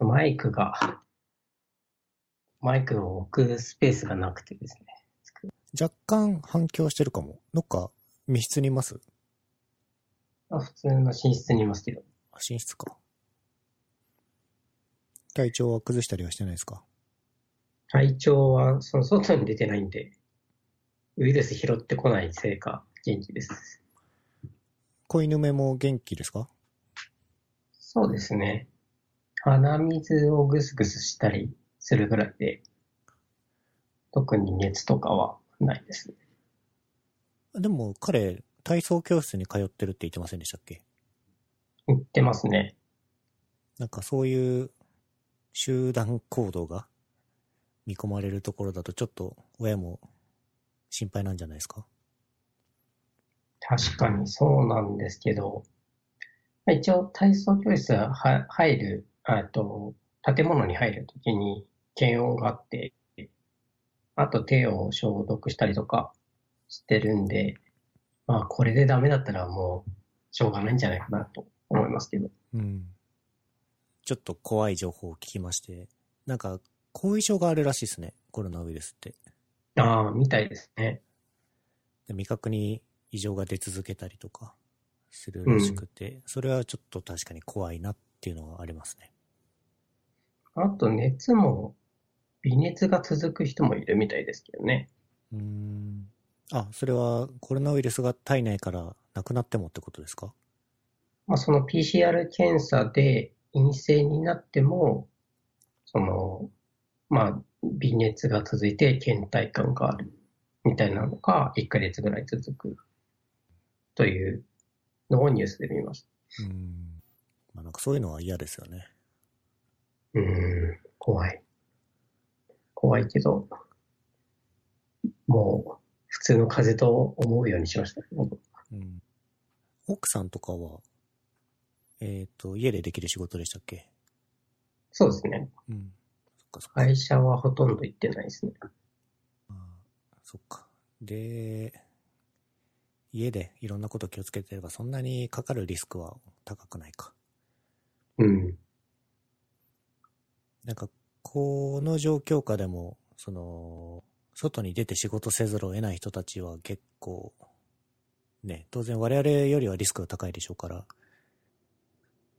マイクを置くスペースがなくてですね。若干反響してるかも。どっか密室にいます？普通の寝室にいますけど。寝室か。体調は崩したりはしてないですか？体調はその外に出てないんで、ウイルス拾ってこないせいか元気です。子犬めも元気ですか？そうですね。鼻水をぐすぐすしたりするぐらいで、特に熱とかはないですね。でも彼、体操教室に通ってるって言ってませんでしたっけ？言ってますね。なんかそういう集団行動が見込まれるところだとちょっと親も心配なんじゃないですか？確かにそうなんですけど、一応体操教室は入る、建物に入るときに検温があって、あと手を消毒したりとかしてるんで、まあこれでダメだったらもうしょうがないんじゃないかなと思いますけど。うん。ちょっと怖い情報を聞きまして、なんか後遺症があるらしいですね、コロナウイルスって。ああ、みたいですね。味覚に異常が出続けたりとかするらしくて、うん、それはちょっと確かに怖いなっていうのはありますね。あと熱も微熱が続く人もいるみたいですけどね。あ、それはコロナウイルスが体内からなくなってもってことですか？まあ、その PCR 検査で陰性になっても、そのまあ微熱が続いて倦怠感があるみたいなのが1ヶ月ぐらい続くというのをニュースで見ました。まあ、なんかそういうのは嫌ですよね。怖い。怖いけど、もう普通の風邪と思うようにしました。うん、奥さんとかは、家でできる仕事でしたっけ？そうですね。うん。会社はほとんど行ってないですね。あ、そっか。で、家でいろんなこと気をつけてればそんなにかかるリスクは高くないか。うん。なんかこの状況下でもその外に出て仕事せざるを得ない人たちは結構ね、当然我々よりはリスクが高いでしょうから。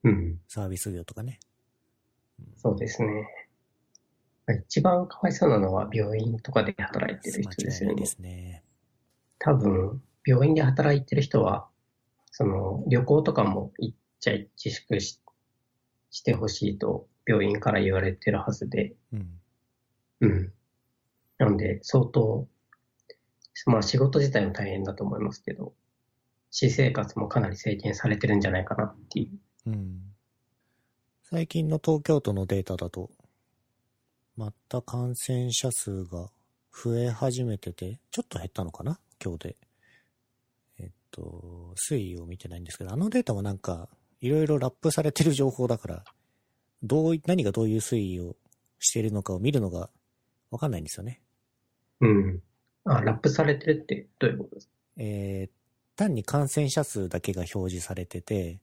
うん。サービス業とかね。そうですね。一番かわいそうなのは病院とかで働いてる人ですよね。間違いないですね。多分、病院で働いてる人は、その旅行とかも自粛してほしいと病院から言われてるはずで。うん。うん。なので、相当、まあ仕事自体も大変だと思いますけど、私生活もかなり制限されてるんじゃないかなっていう。うん。最近の東京都のデータだと、また感染者数が増え始めてて、ちょっと減ったのかな今日で。推移を見てないんですけど、あのデータもなんか、いろいろラップされてる情報だから、何がどういう推移をしているのかを見るのがわかんないんですよね。うん。あ、ラップされてるってどういうことですか？単に感染者数だけが表示されてて、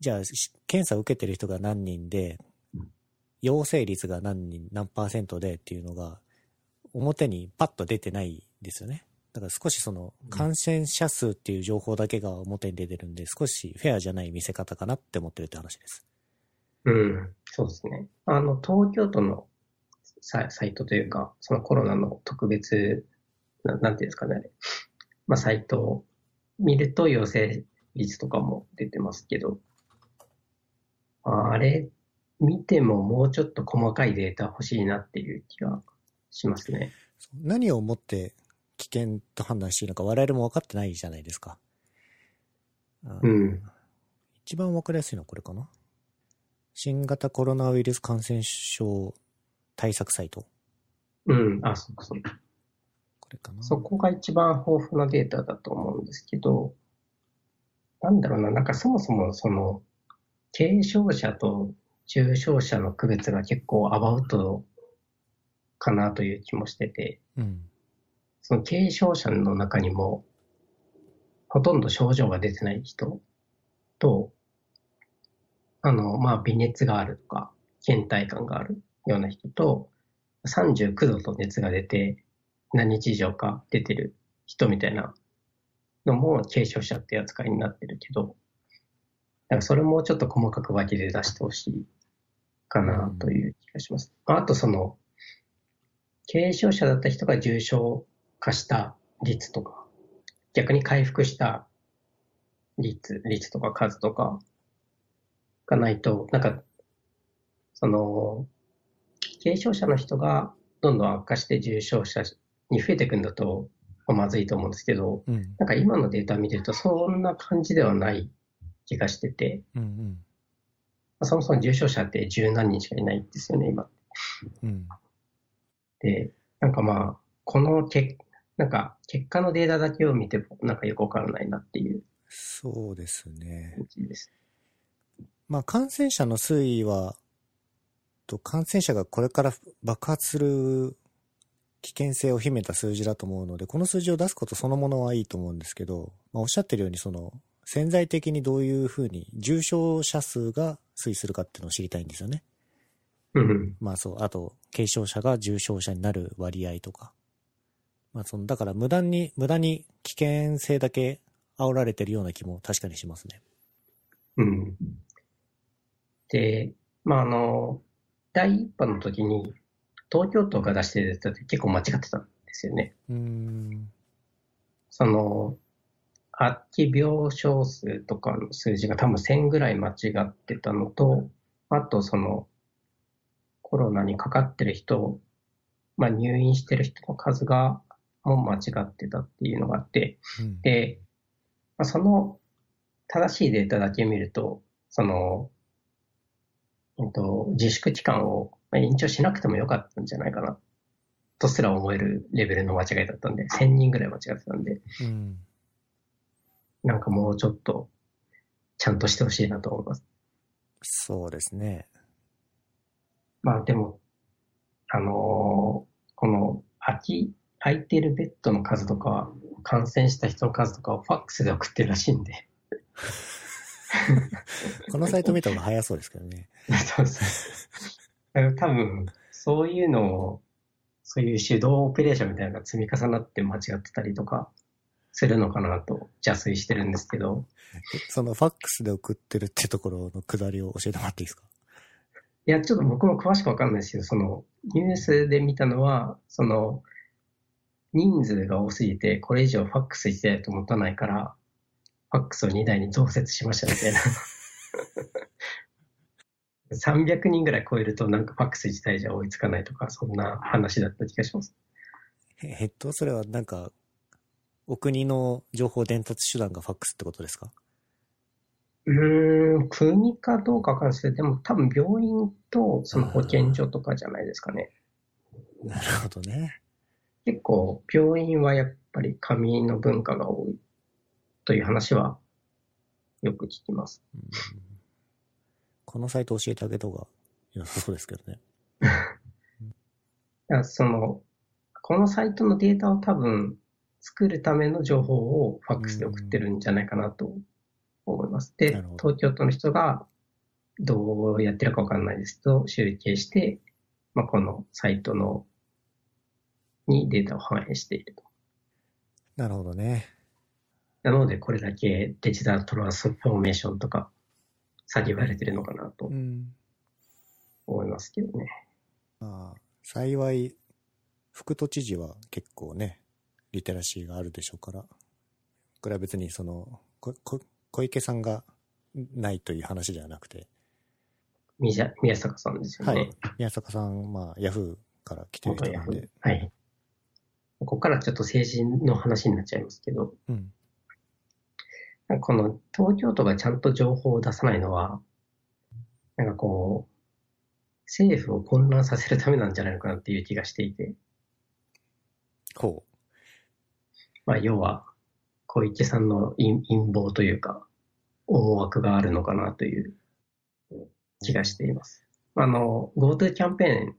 じゃあ、検査を受けてる人が何人で、陽性率が何パーセントでっていうのが表にパッと出てないですよね。だから少しその感染者数っていう情報だけが表に出てるんで、少しフェアじゃない見せ方かなって思ってるって話です。うん、そうですね。東京都のサイトというか、そのコロナの特別、なんていうんですかね、あれ。まあ、サイトを見ると陽性率とかも出てますけど、あれ、見てももうちょっと細かいデータ欲しいなっていう気がしますね。何をもって危険と判断しているのか我々も分かってないじゃないですか。うん。一番分かりやすいのはこれかな。新型コロナウイルス感染症対策サイト。うん。あ、そうかそうか。これかな。そこが一番豊富なデータだと思うんですけど、なんだろうな、なんかそもそもその軽症者と重症者の区別が結構アバウトかなという気もしてて、うん、その軽症者の中にもほとんど症状が出てない人と、まあ、微熱があるとか、倦怠感があるような人と、39度と熱が出て何日以上か出てる人みたいなのも軽症者って扱いになってるけど、だからそれもちょっと細かく分けて出してほしいかなという気がします。あとその、軽症者だった人が重症化した率とか、逆に回復した率とか数とかがないと、なんか、その、軽症者の人がどんどん悪化して重症者に増えていくんだと、まずいと思うんですけど、なんか今のデータ見てるとそんな感じではない気がしてて、そもそも重症者って十何人しかいないんですよね、今。で、なんかまあ、このなんか結果のデータだけを見ても、なんかよくわからないなっていう。そうですね。まあ、感染者の推移は、感染者がこれから爆発する危険性を秘めた数字だと思うので、この数字を出すことそのものはいいと思うんですけど、まあ、おっしゃってるようにその潜在的にどういうふうに重症者数が推移するかっていうのを知りたいんですよね。まあそう、あと軽症者が重症者になる割合とか、まあそのだから無駄に危険性だけ煽られてるような気も確かにしますね。で、まあ第一波の時に。東京都が出してるデータって結構間違ってたんですよね。その、秋病床数とかの数字が多分1000ぐらい間違ってたのと、あとその、コロナにかかってる人、まあ入院してる人の数がもう間違ってたっていうのがあって、で、まあ、その正しいデータだけ見ると、その、自粛期間を延長しなくてもよかったんじゃないかなとすら思えるレベルの間違いだったんで、1000人ぐらい間違ってたんで、なんかもうちょっとちゃんとしてほしいなと思います。そうですね。まあでも、この空いてるベッドの数とか、感染した人の数とかをファックスで送ってるらしいんで。このサイト見た方が早そうですけどね。多分そういうのを、そういう手動オペレーションみたいなのが積み重なって間違ってたりとかするのかなと邪推してるんですけど。そのファックスで送ってるってところのくだりを教えてもらっていいですか？いや、ちょっと僕も詳しくわかんないですけど、そのニュースで見たのは、その人数が多すぎてこれ以上ファックス1台だと持たないからファックスを2台に増設しましたみたいな。300人ぐらい超えるとなんかファックス自体じゃ追いつかないとか、そんな話だった気がします。それはなんか、お国の情報伝達手段がファックスってことですか？国かどうかわかんないですけど、でも多分病院とその保健所とかじゃないですかね。なるほどね。結構病院はやっぱり紙の文化が多いという話はよく聞きます。このサイト教えてあげた方が良さそうですけどね。その、このサイトのデータを多分作るための情報をファックスで送ってるんじゃないかなと思います。で、東京都の人がどうやってるか分かんないですけど、集計して、まあ、このサイトのにデータを反映していると。なるほどね。なので、これだけデジタルトランスフォーメーションとか、言われてるのかなと思いますけどね。まあ、幸い副都知事は結構ねリテラシーがあるでしょうから、これは別にその小池さんがないという話ではなくて、宮坂さんですよね。はい、宮坂さん、まあヤフーから来てる人なんで、はい。ここからちょっと政治の話になっちゃいますけど。この東京都がちゃんと情報を出さないのは、なんかこう、政府を混乱させるためなんじゃないのかなっていう気がしていて。まあ、要は、小池さんの陰謀というか、思惑があるのかなという気がしています。GoTo キャンペーン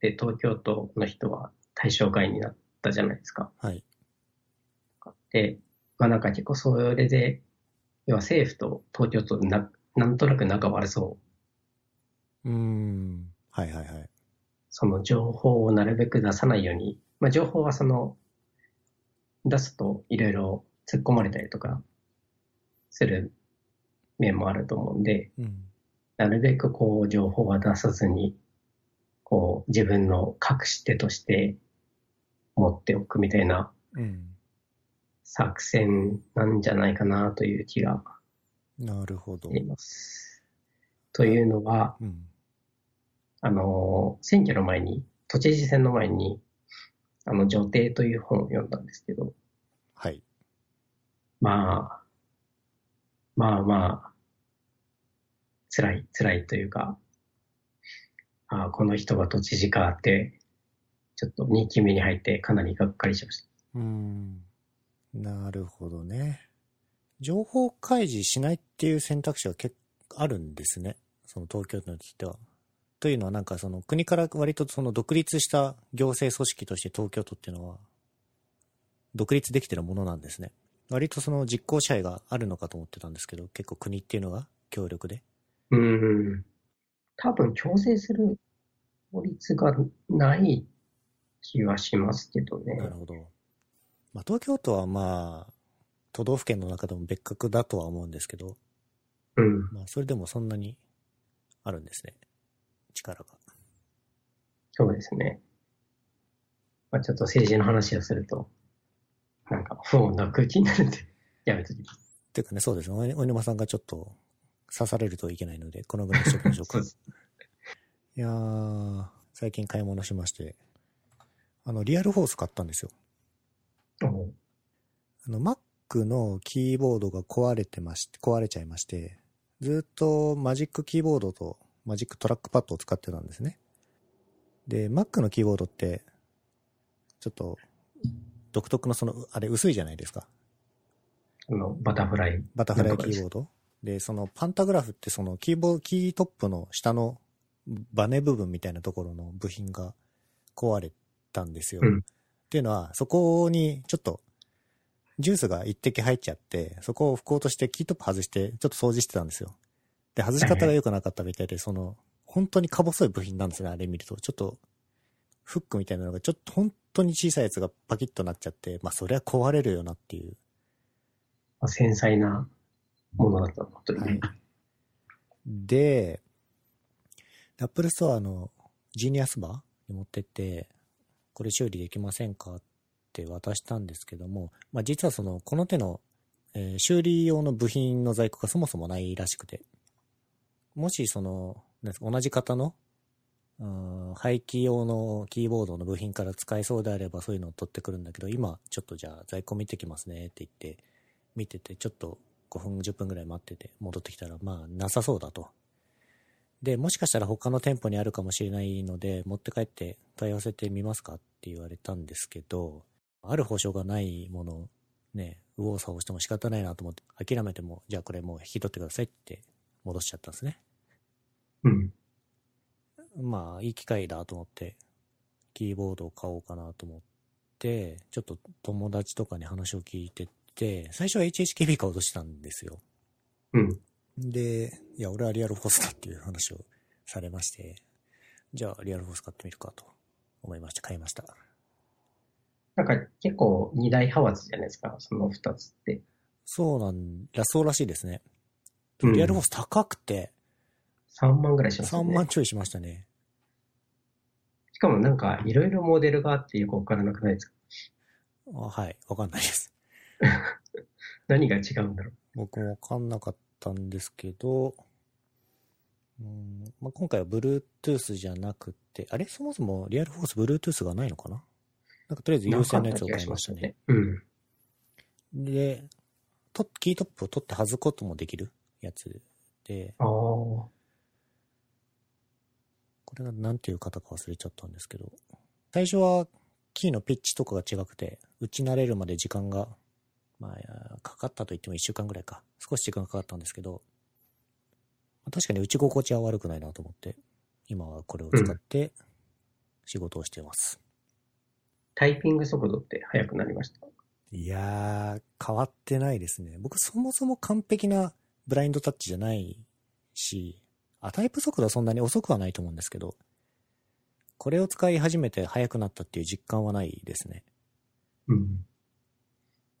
で東京都の人は対象外になったじゃないですか。で、まあなんか結構それで、要は政府と東京都なんとなく仲悪そうはいはいはい、その情報をなるべく出さないように、まあ、情報はその出すといろいろ突っ込まれたりとかする面もあると思うんで、うん、なるべくこう情報は出さずにこう自分の隠し手として持っておくみたいな作戦なんじゃないかなという気がします。というのは、うん、選挙の前に都知事選の前に女帝という本を読んだんですけど、はい、まあ辛いというか、ああこの人が都知事かってちょっと2期目に入ってかなりがっかりしました。なるほどね。情報開示しないっていう選択肢は結構あるんですね、その東京都については。というのはなんかその国から割とその独立した行政組織として東京都っていうのは独立できてるものなんですね。割とその実効支配があるのかと思ってたんですけど、結構国っていうのが強力で、多分強制する法律がない気はしますけどね。なるほど。まあ、東京都はまあ都道府県の中でも別格だとは思うんですけど、まあ、それでもそんなにあるんですね、力が。そうですね。まあ、ちょっと政治の話をするとなんか不穏な空気になるんでやめときますっていうかね。そうですね、お沼さんがちょっと刺されるといけないのでこのぐらいしておきましょうか。いやー、最近買い物しまして、リアルフォース買ったんですよ。Mac のキーボードが壊れちゃいまして、ずっとマジックキーボードとマジックトラックパッドを使ってたんですね。で、Mac のキーボードってちょっと独特のそのあれ薄いじゃないですか。バタフライキーボードで、そのパンタグラフってそのキートップの下のバネ部分みたいなところの部品が壊れたんですよ。っていうのはそこにちょっとジュースが一滴入っちゃって、そこを拭こうとしてキートップ外してちょっと掃除してたんですよ。で、外し方が良くなかったみたいで、その本当にか細い部品なんですね。あれ見るとちょっとフックみたいなのがちょっと本当に小さいやつがパキッとなっちゃって、まあそれは壊れるよなっていう、繊細なものだった本当に、はい、でアップルストアのジーニアスバーに持ってって、これ修理できませんかって渡したんですけども、まあ、実はそのこの手の、修理用の部品の在庫がそもそもないらしくて、もしその同じ型の廃棄用のキーボードの部品から使えそうであればそういうのを取ってくるんだけど、今ちょっとじゃあ在庫見てきますねって言って見てて、ちょっと5分10分ぐらい待ってて戻ってきたらまあなさそうだと。で、もしかしたら他の店舗にあるかもしれないので持って帰って問い合わせてみますかって言われたんですけど、ある保証がないものをね、右往左往しても仕方ないなと思って諦めて、もじゃあこれもう引き取ってくださいって戻しちゃったんですね。まあいい機会だと思ってキーボードを買おうかなと思って、ちょっと友達とかに話を聞いてって、最初は HHKB 買おうとしたんですよ。で、いや俺はリアルフォースだっていう話をされまして、じゃあリアルフォース買ってみるかと思いまして買いました。なんか結構二大派閥じゃないですか、その二つって。そうなんだ、そうらしいですね。リアルフォース高くて、3万ぐらいしましたね。3万ちょいしましたね。しかもなんかいろいろモデルがあってよくわからなくないですか？はい、わかんないです。何が違うんだろう。僕もわかんなかったんですけど、まあ、今回は Bluetooth じゃなくて、あれそもそもリアルフォース Bluetooth がないのかな？なんかとりあえず有線のやつを買いましたね。で、キートップを取って外すこともできるやつで、これがなんていう型か忘れちゃったんですけど、最初はキーのピッチとかが違くて打ち慣れるまで時間がまあかかったといっても1週間ぐらいか、少し時間がかかったんですけど、確かに打ち心地は悪くないなと思って今はこれを使って仕事をしています。タイピング速度って速くなりました？いやー、変わってないですね。僕そもそも完璧なブラインドタッチじゃないし、タイプ速度はそんなに遅くはないと思うんですけど、これを使い始めて速くなったっていう実感はないですね。うん。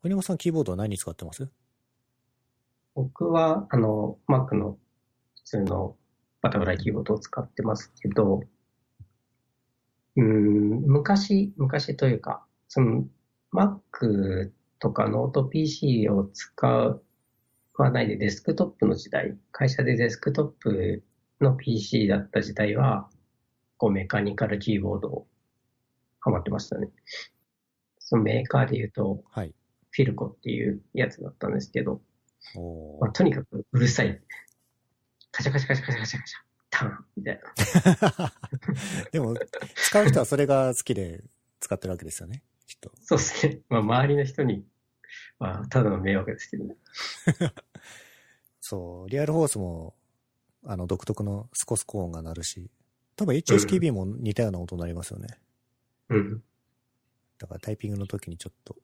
小山さん、キーボードは何使ってます？僕は、Mac の普通のバタフライキーボードを使ってますけど、昔というか、その、Mac とかノート PC を使う、まあないでデスクトップの時代、会社でデスクトップの PC だった時代は、こうメカニカルキーボードをハマってましたね。そのメーカーで言うと、はい、フィルコっていうやつだったんですけど、まあ、とにかくうるさい。カシャカシャカシャカシャカシャカシャ、タンみたいな。でも、使う人はそれが好きで使ってるわけですよね、きっと。そうですね。まあ周りの人に、まあ、ただの迷惑ですけどね。そう、リアルフォースも独特のスコスコ音が鳴るし、多分 HSTB も似たような音になりますよね。うん。だからタイピングの時にちょっと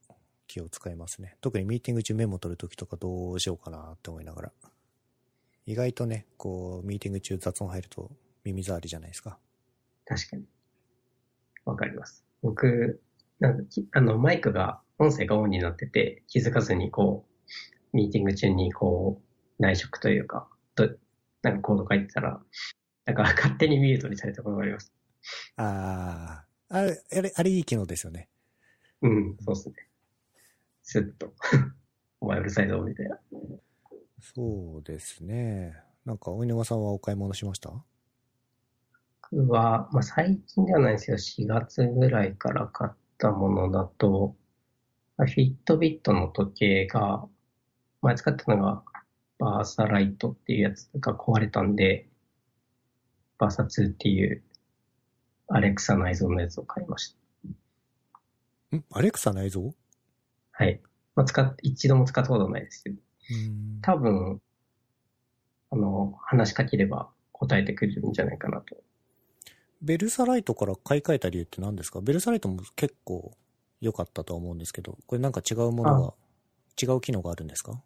気を使いますね。特にミーティング中メモ取る時とかどうしようかなって思いながら。意外とね、こうミーティング中雑音入ると耳障りじゃないですか。確かに。わかります。僕、マイクが音声がオンになってて気づかずにこうミーティング中にこう内職というかなんかコード書いてたらなんか勝手にミュートにされたことがあります。あれいい機能ですよね。うん、そうですね。スッとお前うるさいぞみたいな。そうですね。なんか大沼さんはお買い物しました？僕はまあ最近ではないですよ。4月ぐらいから買ったものだと。フィットビットの時計が、前使ったのがバーサライトっていうやつが壊れたんで、バーサ2っていうアレクサ内蔵のやつを買いました。アレクサ内蔵？はい。まあ、一度も使ったことないですけど、多分、話しかければ答えてくれるんじゃないかなと。ベルサライトから買い替えた理由って何ですか？ベルサライトも結構、良かったと思うんですけど、これなんか違うものが、違う機能があるんですか？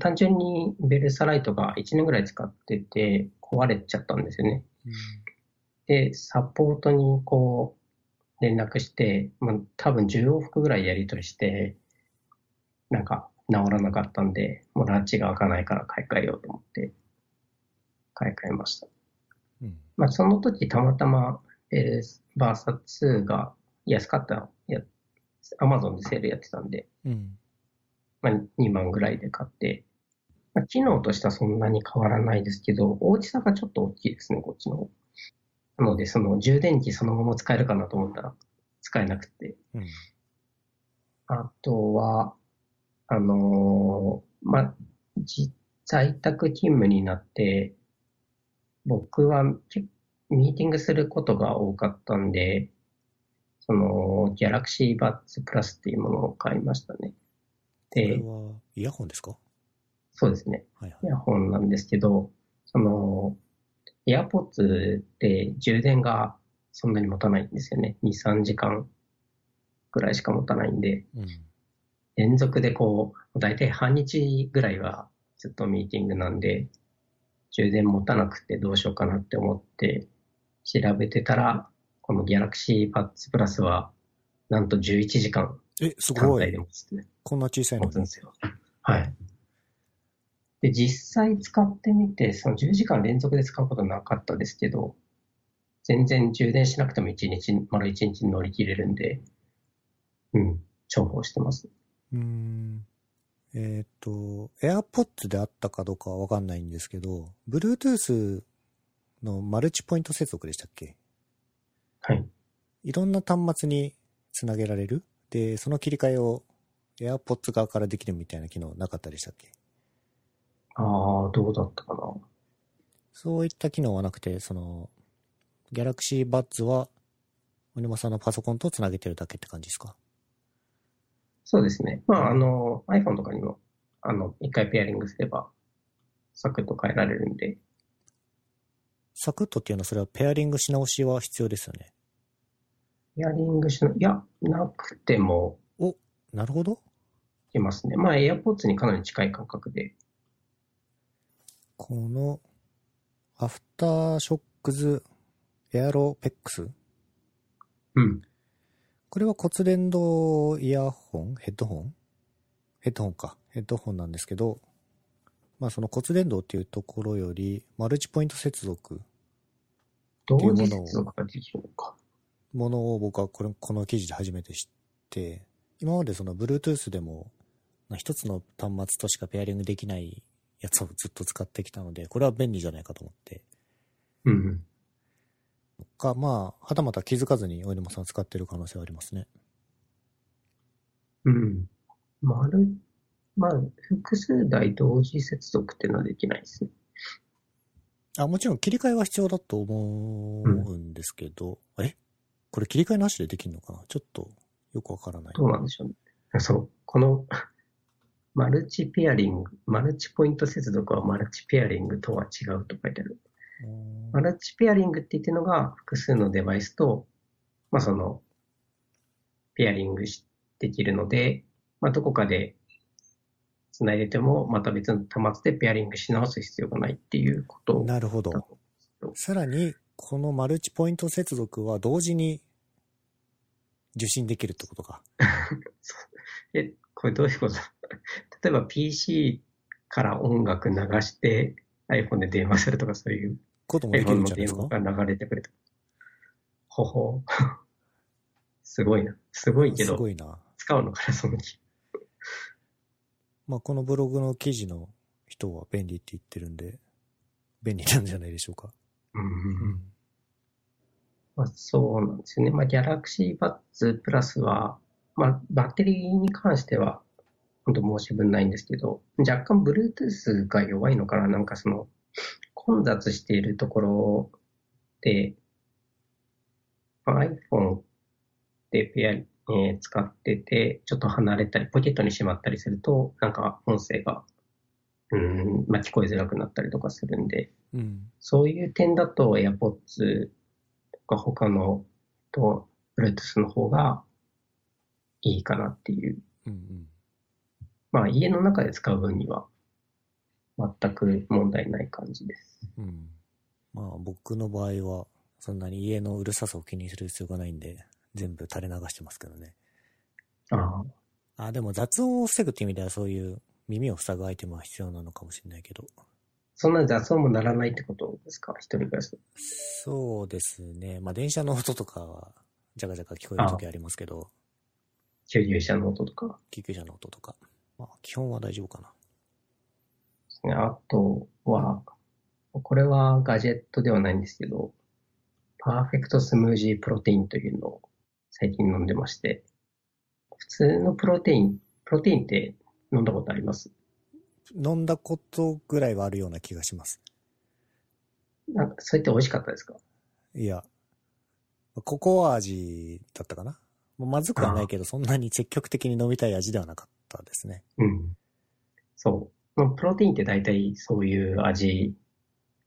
単純にベルサライトが1年ぐらい使ってて壊れちゃったんですよね。うん、で、サポートにこう連絡して、まあ、多分10往復ぐらいやり取りして、なんか治らなかったんで、もうラッチが開かないから買い替えようと思って、買い替えました。うん、まあその時たまたまバーサ2が安かったやつ、Amazon でセールやってたんで、まあ、2万ぐらいで買って、まあ、機能としてはそんなに変わらないですけど、大きさがちょっと大きいですね、こっちの方。なので、その充電器そのまま使えるかなと思ったら使えなくて。うん、あとは、まあ、在宅勤務になって、僕はミーティングすることが多かったんで、ギャラクシーバッツプラスっていうものを買いましたね。で、これはイヤホンですか？そうですね。はいはい、イヤホンなんですけど、エアポッツって充電がそんなに持たないんですよね。2、3時間ぐらいしか持たないんで、連続でこう、だいたい半日ぐらいはずっとミーティングなんで、充電持たなくてどうしようかなって思って調べてたら、このギャラクシーパッツプラスは、なんと11時間。すごい。こんな小さいの持つんですよ。はい。で、実際使ってみて、その10時間連続で使うことはなかったですけど、全然充電しなくても丸1日乗り切れるんで、重宝してます。AirPods であったかどうかはわかんないんですけど、Bluetooth のマルチポイント接続でしたっけ？はい。いろんな端末につなげられる？で、その切り替えを AirPods 側からできるみたいな機能なかったでしたっけ？どうだったかな。そういった機能はなくて、Galaxy Buds は、小沼さんのパソコンとつなげてるだけって感じですか？そうですね。まあ、iPhone とかにも、一回ペアリングすれば、サクッと変えられるんで。サクッとっていうのは、それはペアリングし直しは必要ですよね。ペアリングし直し、いや、なくても。なるほど。いけますね。まあ、AirPods にかなり近い感覚で。この、アフターショックズエアロペックス。うん。これは骨伝導イヤホン、ヘッドホンなんですけど、まあその骨伝導っていうところより、マルチポイント接続っていうものを僕はこの記事で初めて知って、今までその Bluetooth でも一つの端末としかペアリングできないやつをずっと使ってきたので、これは便利じゃないかと思って。うんうん。まあ、はたまた気づかずにお犬さん使ってる可能性はありますね。うん。まあ、複数台同時接続っていうのはできないですね。もちろん切り替えは必要だと思うんですけど、うん、これ切り替えなしでできるのかな？ちょっとよくわからない。どうなんでしょうね。そう。このマルチポイント接続はマルチペアリングとは違うと書いてある。マルチペアリングって言ってるのが複数のデバイスと、まあ、そのペアリングできるので、まあ、どこかで繋いでてもまた別の端末でペアリングし直す必要がないっていうこと。なるほど。さらにこのマルチポイント接続は同時に受信できるってことか。これどういうこと？例えば PC から音楽流して。iPhone で電話するとかそういうこともできるんじゃないですか。iPhone の電話が流れてくれた。すごいな。すごいけど。すごいな。使うのかな、その機。まあこのブログの記事の人は便利って言ってるんで、便利なんじゃないでしょうか。うん。まあそうなんですよね。まあ Galaxy Buds Plus は、まあバッテリーに関しては、本当申し分ないんですけど、若干 Bluetooth が弱いのかな、なんかその混雑しているところで、iPhone で使ってて、ちょっと離れたり、ポケットにしまったりすると、なんか音声が聞こえづらくなったりとかするんで、うん、そういう点だと AirPods とか他のと Bluetooth の方がいいかなっていう。うんうん、まあ、家の中で使う分には全く問題ない感じです。うん。まあ、僕の場合は、そんなに家のうるささを気にする必要がないんで、全部垂れ流してますけどね。でも雑音を防ぐって意味では、そういう耳を塞ぐアイテムは必要なのかもしれないけど。そんな雑音もならないってことですか？一人暮らし。そうですね。まあ、電車の音とかは、ジャカジャカ聞こえるときありますけど。救急車の音とか。まあ、基本は大丈夫かな。ですね。あとは、これはガジェットではないんですけど、パーフェクトスムージープロテインというのを最近飲んでまして、普通のプロテインって飲んだことあります？飲んだことぐらいはあるような気がします。なんか、それって美味しかったですか？いや、ココア味だったかな。まずくはないけど、そんなに積極的に飲みたい味ではなかった。ですね。うん。そう。プロテインって大体そういう味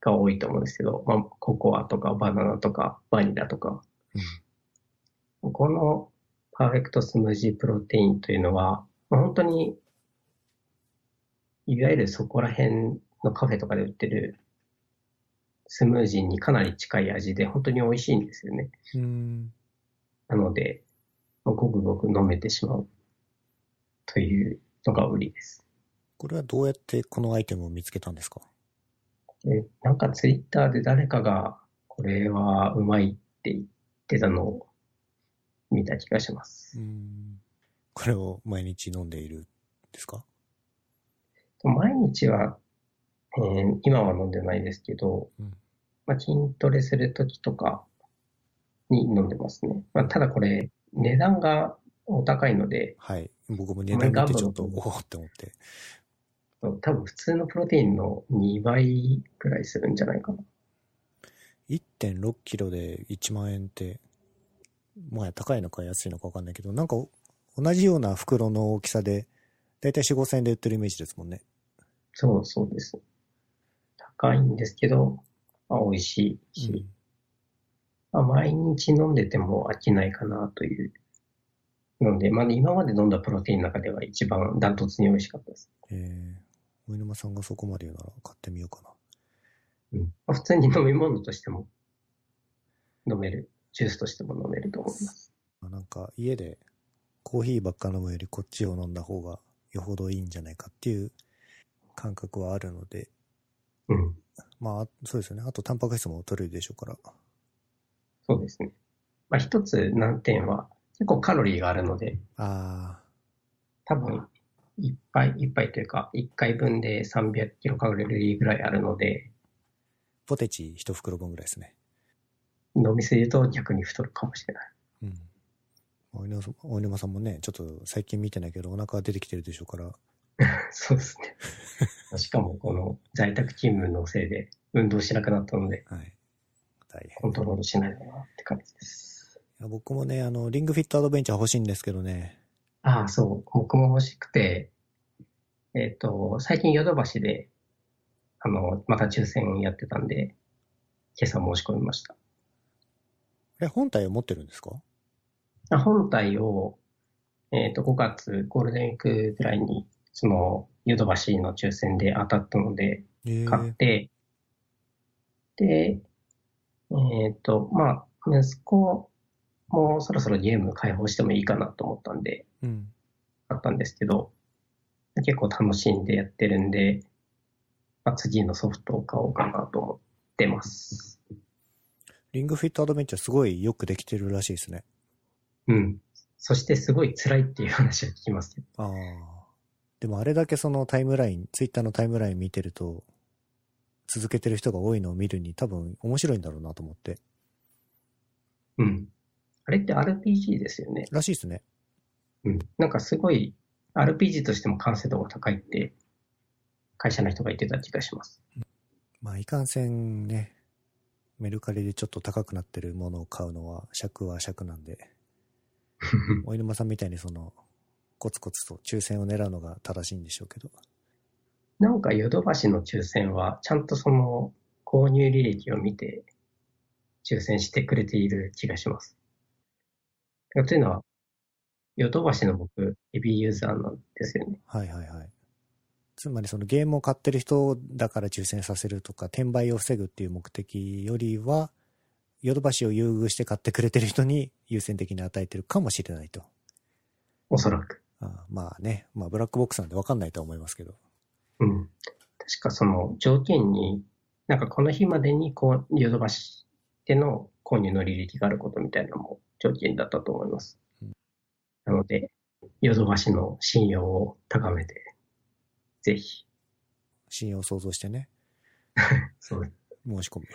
が多いと思うんですけど、まあ、ココアとかバナナとかバニラとか。うん、このパーフェクトスムージープロテインというのは、まあ、本当に、いわゆるそこら辺のカフェとかで売ってるスムージーにかなり近い味で、本当に美味しいんですよね。うん。なので、まあ、ごくごく飲めてしまう。というのが売りです。これはどうやってこのアイテムを見つけたんですか？なんかツイッターで誰かがこれはうまいって言ってたのを見た気がします。これを毎日飲んでいるんですか？毎日は、今は飲んでないですけど、まあ、筋トレするときとかに飲んでますね。まあ、ただこれ値段がお高いので、はい、僕も値段見てちょっとおおって思って、多分普通のプロテインの2倍くらいするんじゃないかな。1.6 キロで1万円って、まあ高いのか安いのか分かんないけど、なんか同じような袋の大きさでだいたい 4,5 千円で売ってるイメージですもんね。そうそうです。高いんですけど、まあ、美味しいし、まあ、毎日飲んでても飽きないかなという。なので、まあ、今まで飲んだプロテインの中では一番ダントツに美味しかったです。お犬さんがそこまで言うなら買ってみようかな。うん。普通に飲み物としてもめる、ジュースとしても飲めると思います。なんか家でコーヒーばっか飲むよりこっちを飲んだ方がよほどいいんじゃないかっていう感覚はあるので、うん、まあそうですよね。あとタンパク質も取れるでしょうから。そうですね。まあ一つ難点は結構カロリーがあるので、多分一杯というか1回分で300キロカロリーぐらいあるので、ポテチ1袋分ぐらいですね。飲みすぎると逆に太るかもしれない。うん。大沼さんもね、ちょっと最近見てないけどお腹出てきてるでしょうから。そうですね。しかもこの在宅勤務のせいで運動しなくなったので、はい、大変コントロールしないかなって感じです。いや僕もね、リングフィットアドベンチャー欲しいんですけどね。ああ、そう。僕も欲しくて、最近ヨドバシで、また抽選やってたんで、今朝申し込みました。本体を持ってるんですか？本体を、5月ゴールデンウィークぐらいに、その、ヨドバシの抽選で当たったので、買って、で、まあ、息子もそろそろゲーム開放してもいいかなと思ったんで、うん、買ったんですけど、結構楽しんでやってるんで、まあ、次のソフトを買おうかなと思ってます。リングフィットアドベンチャーすごいよくできてるらしいですね。うん。そしてすごい辛いっていう話は聞きますけど。でもあれだけそのタイムライン、ツイッターのタイムライン見てると、続けてる人が多いのを見るに多分面白いんだろうなと思って。うん。あれって RPG ですよね。らしいですね。うん。なんかすごい RPG としても完成度が高いって会社の人が言ってた気がします。うん、まあいかんせんね。メルカリでちょっと高くなってるものを買うのは尺なんで、お犬間さんみたいにそのコツコツと抽選を狙うのが正しいんでしょうけど、なんかヨドバシの抽選はちゃんとその購入履歴を見て抽選してくれている気がします。というのはヨドバシの僕ヘビーユーザーなんですよね。はいはいはい。つまりそのゲームを買ってる人だから抽選させるとか転売を防ぐっていう目的よりはヨドバシを優遇して買ってくれてる人に優先的に与えてるかもしれないと。おそらく。まあね、まあブラックボックスなんで分かんないとは思いますけど。うん。確かその条件になんかこの日までにこうヨドバシでの購入の履歴があることみたいなのも条件だったと思います。うん、なのでヨドバシの信用を高めて。ぜひ。信用を想像してね。そう。申し込む。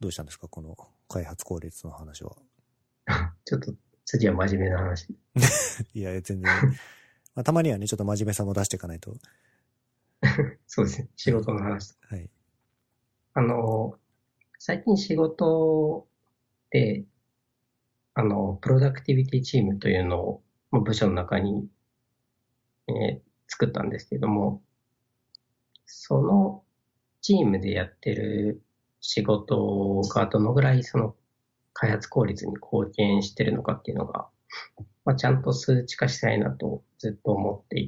どうしたんですかこの開発効率の話は。ちょっと次は真面目な話。いや、全然。まあ、たまにはね、ちょっと真面目さも出していかないと。そうですね。仕事の話。はい。最近仕事で、プロダクティビティチームというのを、まあ、部署の中に、作ったんですけども、そのチームでやってる仕事がどのぐらいその開発効率に貢献してるのかっていうのが、まあ、ちゃんと数値化したいなとずっと思って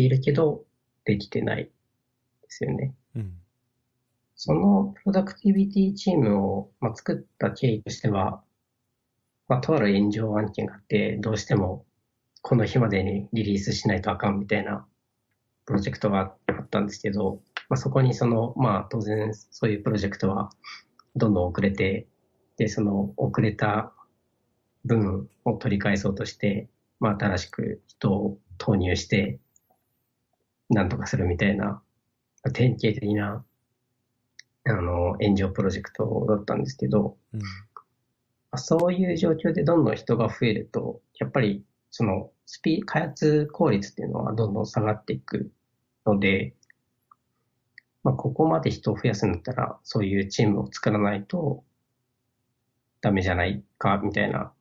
いるけどできてないですよね、うん、そのプロダクティビティチームを、まあ、作った経緯としては、まあ、とある炎上案件があってどうしてもこの日までにリリースしないとあかんみたいなプロジェクトがあったんですけど、まあ、そこにその、まあ当然そういうプロジェクトはどんどん遅れて、で、その遅れた分を取り返そうとして、まあ新しく人を投入して、なんとかするみたいな、典型的な、炎上プロジェクトだったんですけど、うん、そういう状況でどんどん人が増えると、やっぱりその開発効率っていうのはどんどん下がっていくので、まあ、ここまで人を増やすんだったらそういうチームを作らないとダメじゃないかみたいな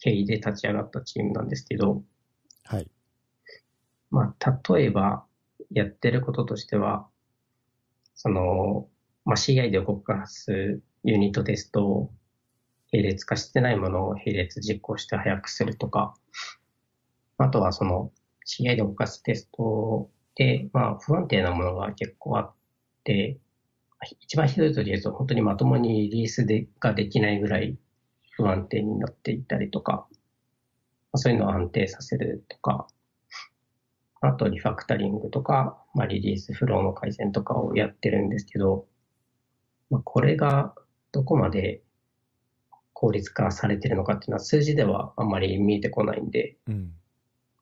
経緯で立ち上がったチームなんですけど、はい。まあ、例えばやってることとしては、その、まあ、CI で動かすユニットテストを並列化してないものを並列実行して早くするとか、あとはその CI で動かすテストで、まあ不安定なものが結構あって、一番ひどいときですと、本当にまともにリリースができないぐらい不安定になっていたりとか、そういうのを安定させるとか、あとリファクタリングとか、リリースフローの改善とかをやってるんですけど、これがどこまで効率化されてるのかっていうのは数字ではあんまり見えてこないんで、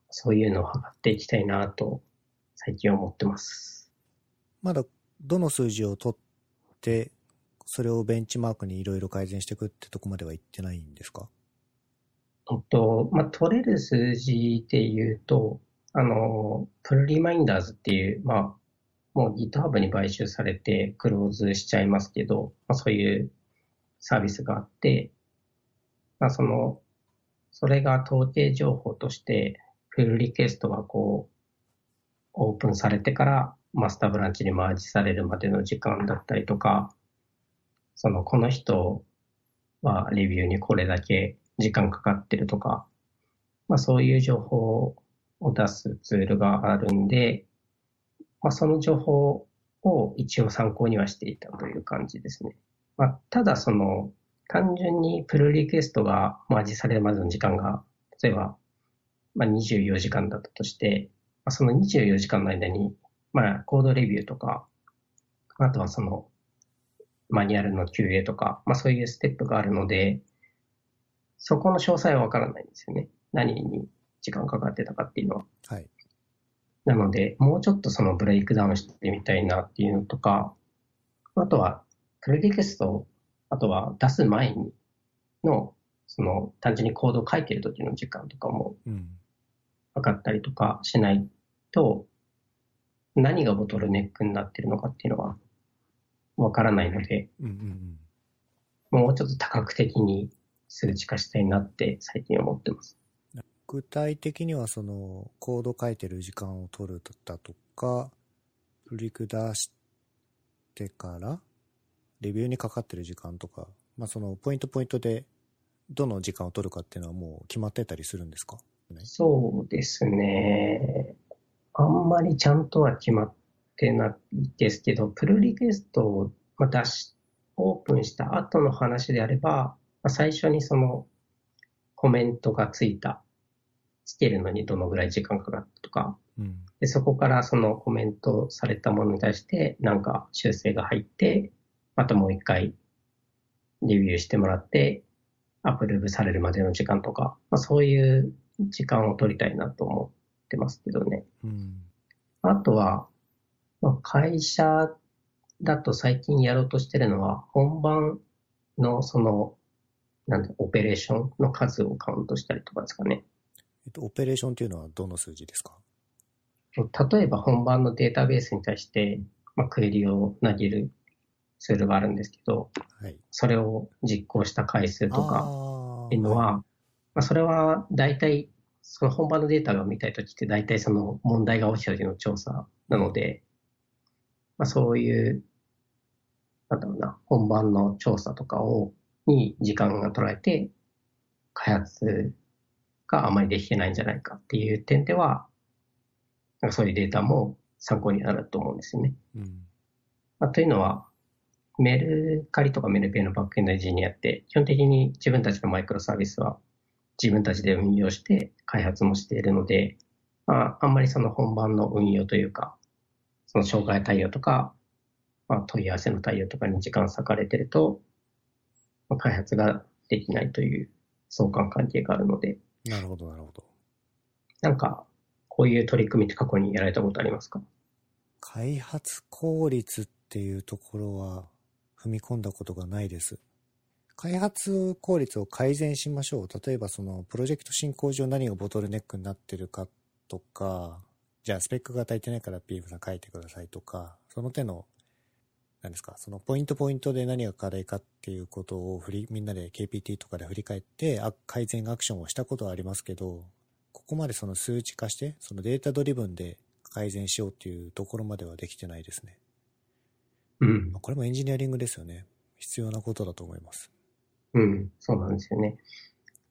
そういうのを測っていきたいなと最近思ってます。まだどの数字を取って、それをベンチマークにいろいろ改善していくってとこまでは行ってないんですか？取れる数字で言うと、プルリマインダーズっていう、もう GitHub に買収されてクローズしちゃいますけど、そういうサービスがあって、それが統計情報として、プルリクエストがオープンされてから、マスターブランチにマージされるまでの時間だったりとか、この人はレビューにこれだけ時間かかってるとか、そういう情報を出すツールがあるんで、その情報を一応参考にはしていたという感じですね。ただ単純にプルリクエストがマージされるまでの時間が、例えば、24時間だったとして、その24時間の間に、コードレビューとか、あとはマニュアルの QA とか、そういうステップがあるので、そこの詳細はわからないんですよね。何に時間かかってたかっていうのは。はい。なので、もうちょっとブレイクダウンしてみたいなっていうのとか、あとは、プルリクエストを、あとは出す前の、単純にコードを書いてる時の時間とかも、測ったりとかしないと、何がボトルネックになってるのかっていうのは、わからないので、もうちょっと多角的に数値化したいなって最近思ってます。具体的にはコード書いてる時間を取るだとか、プリク出してからレビューにかかってる時間とか、ポイントポイントでどの時間を取るかっていうのはもう決まってたりするんですか？そうですね。あんまりちゃんとは決まってないですけど、プルリクエストをオープンした後の話であれば、最初にコメントがつけるのにどのぐらい時間かかったとか、でそこからコメントされたものに対してなんか修正が入って、またもう一回レビューしてもらって、アプローブされるまでの時間とか、そういう時間を取りたいなと思ってますけどね。あとは、会社だと最近やろうとしてるのは、本番のオペレーションの数をカウントしたりとかですかね。オペレーションというのはどの数字ですか？例えば本番のデータベースに対して、クエリを投げるツールがあるんですけど、それを実行した回数とかっていうのは、それは大体本番のデータが見たいときって大体問題が起きた時の調査なので、そういう本番の調査とかに時間が取られて開発があまりできてないんじゃないかっていう点では、そういうデータも参考になると思うんですよね。というのは、メルカリとかメルペイのバックエンドエンジニアって、基本的に自分たちのマイクロサービスは自分たちで運用して開発もしているので、あんまり本番の運用というか、障害対応とか、問い合わせの対応とかに時間割かれてると、開発ができないという相関関係があるので。なるほど、なるほど。こういう取り組みって過去にやられたことありますか？開発効率っていうところは、踏み込んだことがないです。開発効率を改善しましょう。例えばプロジェクト進行上何がボトルネックになってるかとか、じゃあスペックが足りてないから PM さん書いてくださいとか、その手の何ですか、ポイントポイントで何が課題かっていうことをみんなで KPT とかで振り返って改善アクションをしたことはありますけど、ここまで数値化してデータドリブンで改善しようっていうところまではできてないですね。これもエンジニアリングですよね。必要なことだと思います。そうなんですよね。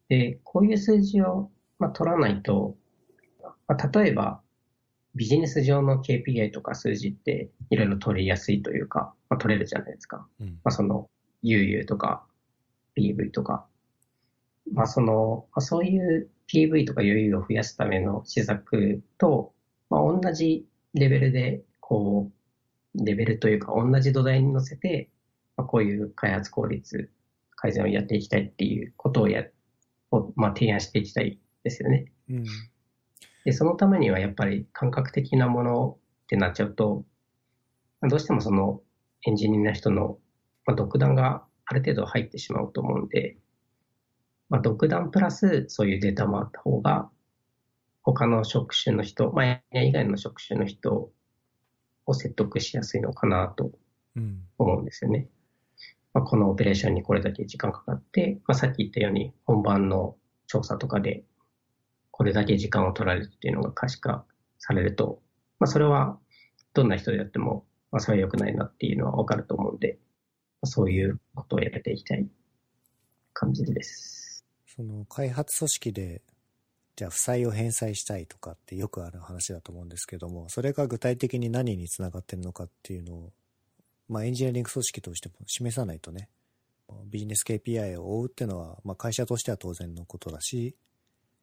で、こういう数字を取らないと、例えばビジネス上の KPI とか数字っていろいろ取りやすいというか、まあ、取れるじゃないですか。うん、まあ、その UU とか PV とか、まあ、その、まあ、そういう PV とか UU を増やすための施策と、まあ、同じレベルでこうレベルというか同じ土台に乗せて、まあ、こういう開発効率改善をやっていきたいっていうことをまあ、提案していきたいですよね。うん、でそのためにはやっぱり感覚的なものってなっちゃうと、どうしてもそのエンジニアの人の、まあ、独断がある程度入ってしまうと思うんで、まあ、独断プラスそういうデータもあった方が他の職種の人、まあ、エンジニア以外の職種の人を説得しやすいのかなと思うんですよね。うん、まあ、このオペレーションにこれだけ時間かかって、まあ、さっき言ったように本番の調査とかでこれだけ時間を取られるっていうのが可視化されると、まあ、それはどんな人であっても、まあ、それは良くないなっていうのは分かると思うんで、まあ、そういうことをやっていきたい感じです。その開発組織でじゃあ負債を返済したいとかってよくある話だと思うんですけども、それが具体的に何につながってるのかっていうのを、まあ、エンジニアリング組織としても示さないとね、ビジネス KPI を追うっていうのは、まあ、会社としては当然のことだし、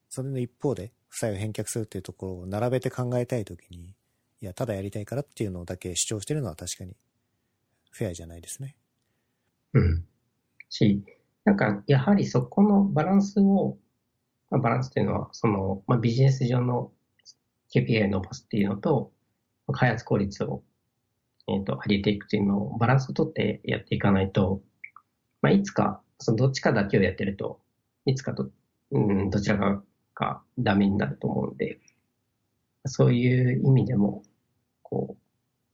それの一方で負債を返却するっていうところを並べて考えたいときに、いやただやりたいからっていうのだけ主張してるのは確かにフェアじゃないですね。うん。なんかやはりそこのバランスを、バランスというのは、その、まあ、ビジネス上の KPI を伸ばすっていうのと、開発効率を、上げていくというのをバランスをとってやっていかないと、まあ、いつか、そのどっちかだけをやってると、いつかと、どちらかがダメになると思うんで、そういう意味でも、こう、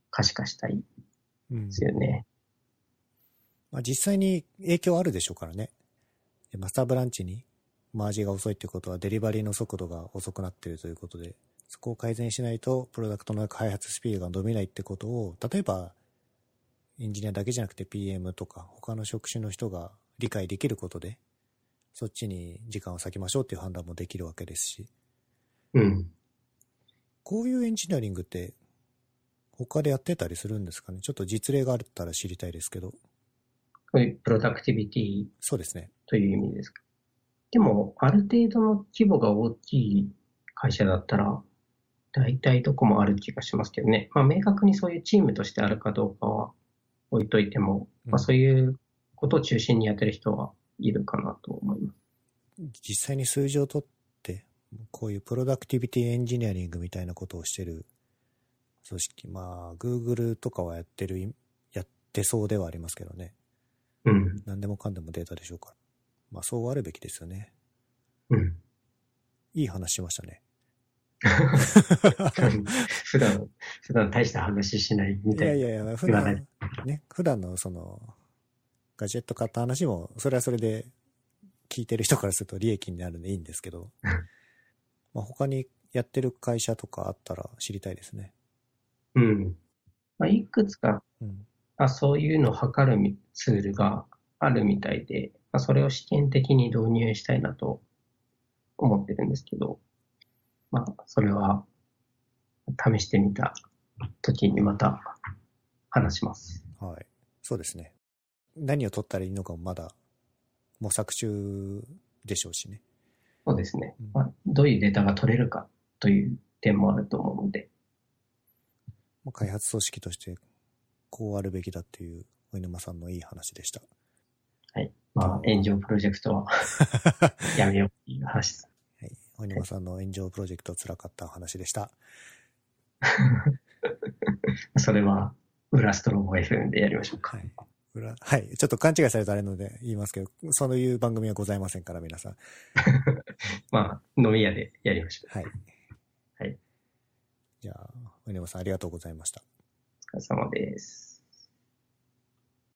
可視化したいですよね。まあ、実際に影響あるでしょうからね。マスターブランチにマージが遅いってことはデリバリーの速度が遅くなっているということで、そこを改善しないとプロダクトの開発スピードが伸びないってことを、例えばエンジニアだけじゃなくて PM とか他の職種の人が理解できることで、そっちに時間を割きましょうっていう判断もできるわけですし、うん、こういうエンジニアリングって他でやってたりするんですかね。ちょっと実例があったら知りたいですけど。プロダクティビティ、そうですね、という意味ですか。でも、ある程度の規模が大きい会社だったら、大体どこもある気がしますけどね。まあ、明確にそういうチームとしてあるかどうかは置いといても、まあ、そういうことを中心にやってる人はいるかなと思います。実際に数字を取って、こういうプロダクティビティエンジニアリングみたいなことをしてる組織、まあ、Google とかはやってそうではありますけどね。うん。何でもかんでもデータでしょうから。まあ、そうあるべきですよね。うん。いい話しましたね。普段大した話しないみたいな。いや、普段のその、ガジェット買った話も、それはそれで聞いてる人からすると利益になるんでいいんですけど、まあ他にやってる会社とかあったら知りたいですね。うん。まあ、いくつか、そういうのを測るツールがあるみたいで、まあ、それを試験的に導入したいなと思ってるんですけど、まあ、それは試してみた時にまた話します。はい。そうですね。何を取ったらいいのかもまだ模索中でしょうしね。そうですね。まあ、どういうデータが取れるかという点もあると思うので。開発組織としてこうあるべきだっていう小沼さんのいい話でした。はい。まあ、炎上プロジェクトはやめようっていう話です。はい。小沼さんの炎上プロジェクト辛かった話でした。それは、裏ストロボ FM でやりましょうか。はい。はい。ちょっと勘違いされたあれので言いますけど、そういう番組はございませんから、皆さん。まあ、飲み屋でやりましょう。はい。はい。じゃあ、小沼さんありがとうございました。お疲れ様です。